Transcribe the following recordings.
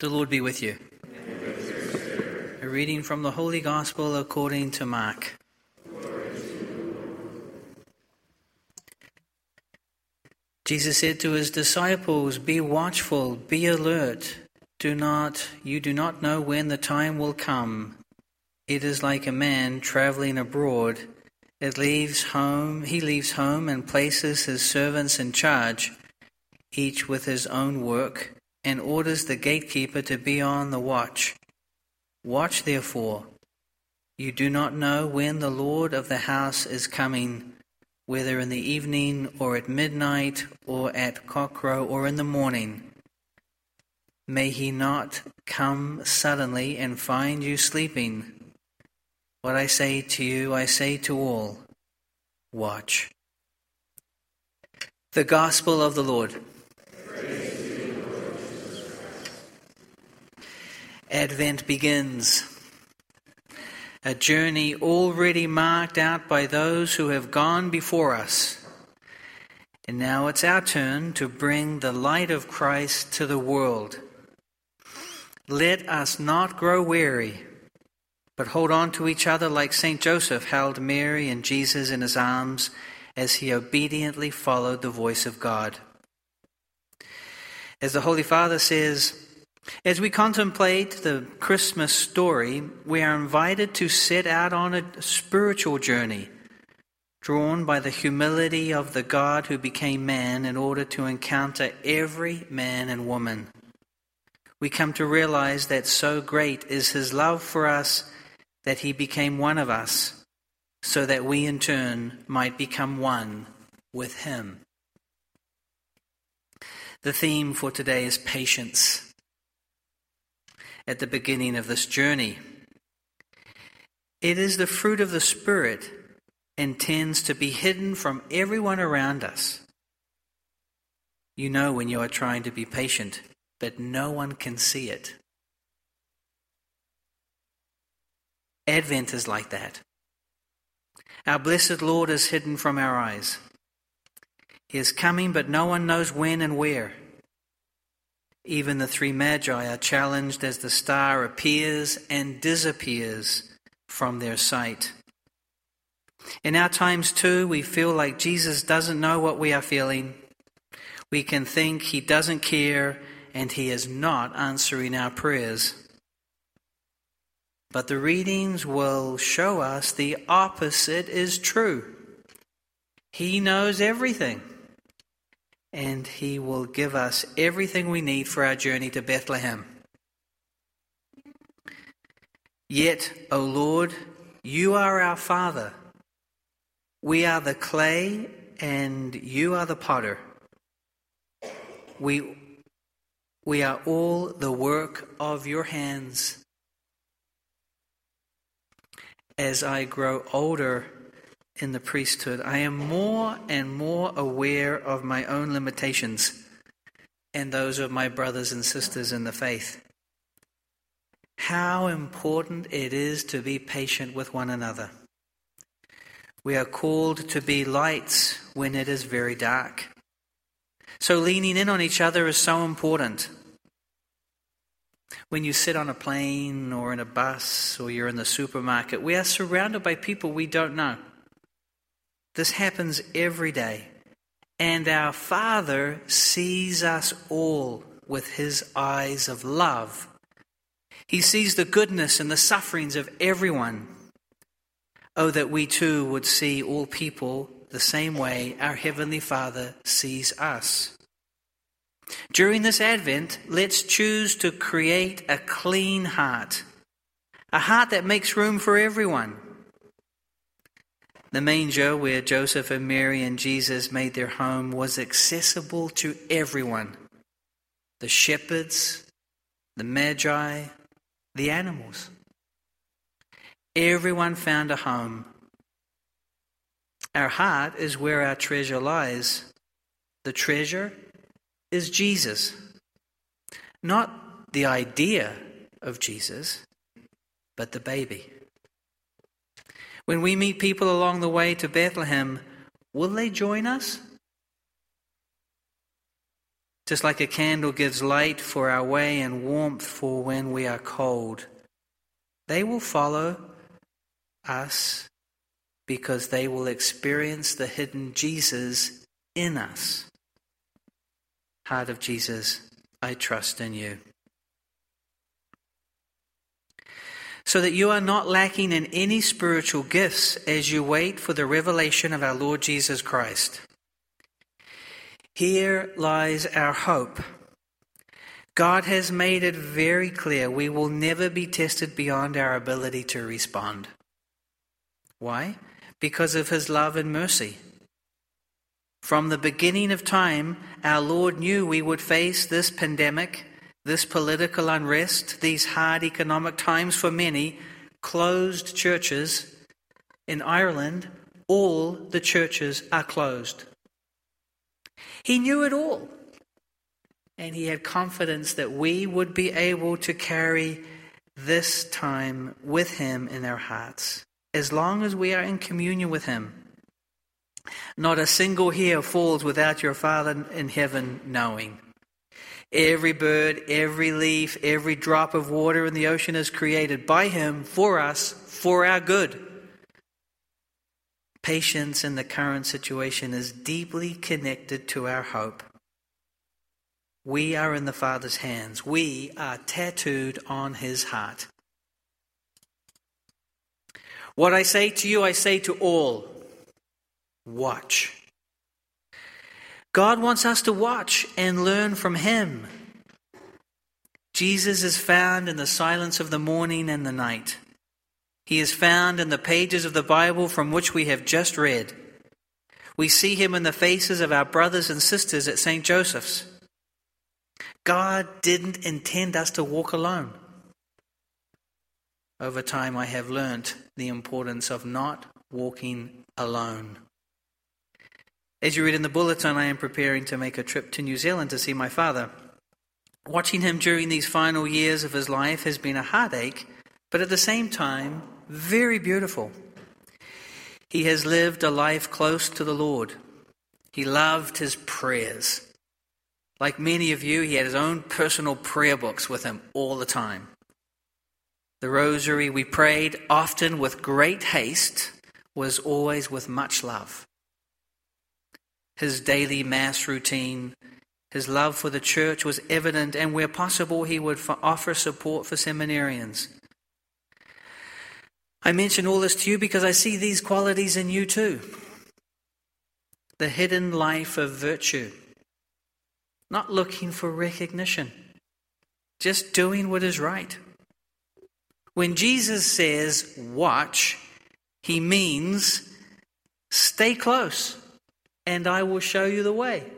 The Lord be with you. And with your spirit. A reading from the Holy Gospel according to Mark. Glory to you, Lord. Jesus said to his disciples, "Be watchful, be alert. You do not know when the time will come. It is like a man traveling abroad. He leaves home and places his servants in charge, each with his own work, and orders the gatekeeper to be on the watch. Watch therefore. You do not know when the Lord of the house is coming, whether in the evening or at midnight or at cockcrow or in the morning. May he not come suddenly and find you sleeping. What I say to you, I say to all, watch." The Gospel of the Lord. Advent begins, a journey already marked out by those who have gone before us. And now it's our turn to bring the light of Christ to the world. Let us not grow weary, but hold on to each other like St. Joseph held Mary and Jesus in his arms as he obediently followed the voice of God. As the Holy Father says, as we contemplate the Christmas story, we are invited to set out on a spiritual journey, drawn by the humility of the God who became man in order to encounter every man and woman. We come to realize that so great is his love for us that he became one of us, so that we in turn might become one with him. The theme for today is patience. At the beginning of this journey, it is the fruit of the Spirit and tends to be hidden from everyone around us. You know when you are trying to be patient, but no one can see it. Advent is like that. Our blessed Lord is hidden from our eyes. He is coming, but no one knows when and where. Even the three magi are challenged as the star appears and disappears from their sight. In our times too, we feel like Jesus doesn't know what we are feeling. We can think he doesn't care and he is not answering our prayers. But the readings will show us the opposite is true. He knows everything. And he will give us everything we need for our journey to Bethlehem. Yet, O Lord, you are our Father. We are the clay and you are the potter. We are all the work of your hands. As I grow older in the priesthood, I am more and more aware of my own limitations and those of my brothers and sisters in the faith. How important it is to be patient with one another. We are called to be lights when it is very dark. So leaning in on each other is so important. When you sit on a plane or in a bus or you're in the supermarket, we are surrounded by people we don't know. This happens every day, and our Father sees us all with his eyes of love. He sees the goodness and the sufferings of everyone. Oh, that we too would see all people the same way our Heavenly Father sees us. During this Advent, let's choose to create a clean heart, a heart that makes room for everyone. The manger where Joseph and Mary and Jesus made their home was accessible to everyone. The shepherds, the magi, the animals. Everyone found a home. Our heart is where our treasure lies. The treasure is Jesus. Not the idea of Jesus, but the baby. When we meet people along the way to Bethlehem, will they join us? Just like a candle gives light for our way and warmth for when we are cold, they will follow us because they will experience the hidden Jesus in us. Heart of Jesus, I trust in you. So that you are not lacking in any spiritual gifts as you wait for the revelation of our Lord Jesus Christ. Here lies our hope. God has made it very clear we will never be tested beyond our ability to respond. Why? Because of his love and mercy. From the beginning of time, our Lord knew we would face this pandemic, this political unrest, these hard economic times for many, closed churches. In Ireland, all the churches are closed. He knew it all, and he had confidence that we would be able to carry this time with him in our hearts, as long as we are in communion with him. Not a single hair falls without your Father in heaven knowing. Every bird, every leaf, every drop of water in the ocean is created by him for us, for our good. Patience in the current situation is deeply connected to our hope. We are in the Father's hands. We are tattooed on his heart. What I say to you, I say to all. Watch. God wants us to watch and learn from him. Jesus is found in the silence of the morning and the night. He is found in the pages of the Bible from which we have just read. We see him in the faces of our brothers and sisters at St. Joseph's. God didn't intend us to walk alone. Over time, I have learnt the importance of not walking alone. As you read in the bulletin, I am preparing to make a trip to New Zealand to see my father. Watching him during these final years of his life has been a heartache, but at the same time, very beautiful. He has lived a life close to the Lord. He loved his prayers. Like many of you, he had his own personal prayer books with him all the time. The rosary we prayed, often with great haste, was always with much love. His daily mass routine, his love for the church was evident, and where possible, he would offer support for seminarians. I mention all this to you because I see these qualities in you too. The hidden life of virtue. Not looking for recognition. Just doing what is right. When Jesus says, watch, he means, stay close and I will show you the way.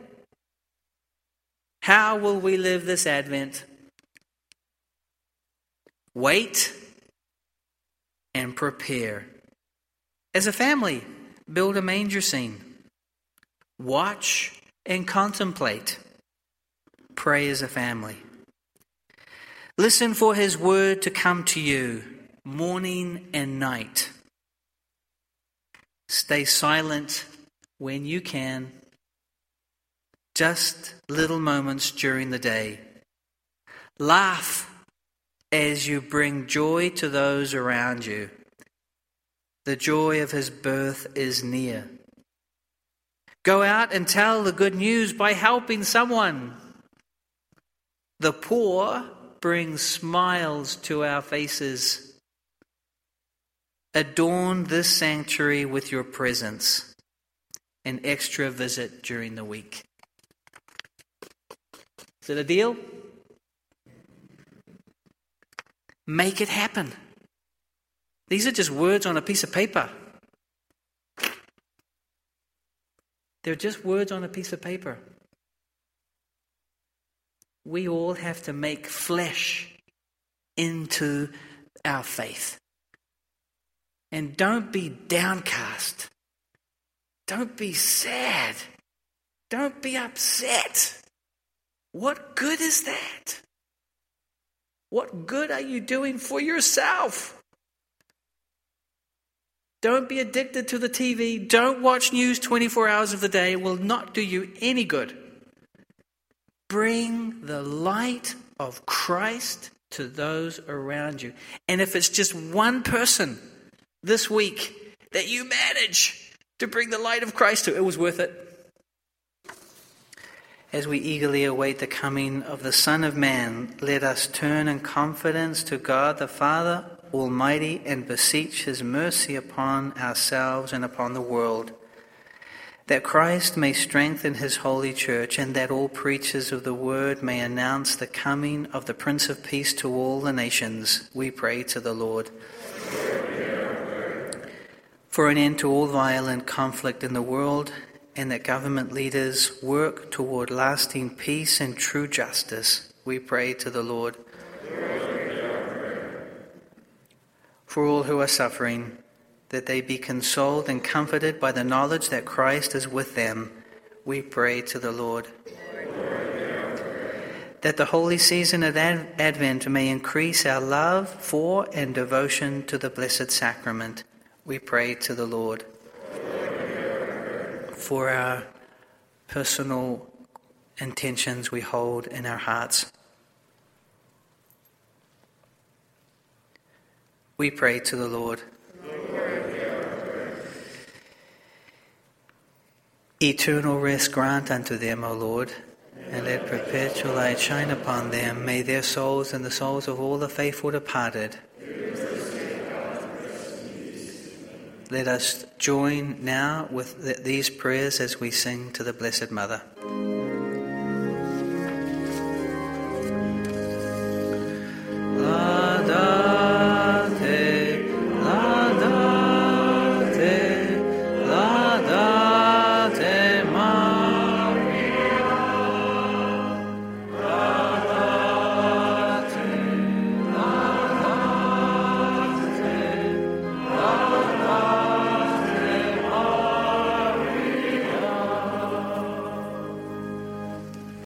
How will we live this Advent? Wait. And prepare. As a family, build a manger scene. Watch and contemplate. Pray as a family. Listen for his word to come to you, morning and night. Stay silent when you can. Just little moments during the day. Laugh as you bring joy to those around you. The joy of his birth is near. Go out and tell the good news by helping someone. The poor bring smiles to our faces. Adorn this sanctuary with your presence. An extra visit during the week. Is it a deal? Make it happen. These are just words on a piece of paper. They're just words on a piece of paper. We all have to make flesh into our faith. And don't be downcast. Don't be sad. Don't be upset. What good is that? What good are you doing for yourself? Don't be addicted to the TV. Don't watch news 24 hours of the day. It will not do you any good. Bring the light of Christ to those around you. And if it's just one person this week that you manage to bring the light of Christ to, it was worth it. As we eagerly await the coming of the Son of Man, let us turn in confidence to God the Father Almighty and beseech his mercy upon ourselves and upon the world, that Christ may strengthen his holy church, and that all preachers of the word may announce the coming of the Prince of Peace to all the nations. We pray to the Lord. For an end to all violent conflict in the world, and that government leaders work toward lasting peace and true justice. We pray to the Lord. For all who are suffering, that they be consoled and comforted by the knowledge that Christ is with them. We pray to the Lord. That the holy season of Advent may increase our love for and devotion to the Blessed Sacrament. We pray to the Lord. For our personal intentions we hold in our hearts, we pray to the Lord. Eternal rest grant unto them, O Lord, and let perpetual light shine upon them. May their souls and the souls of all the faithful departed. Let us join now with these prayers as we sing to the Blessed Mother.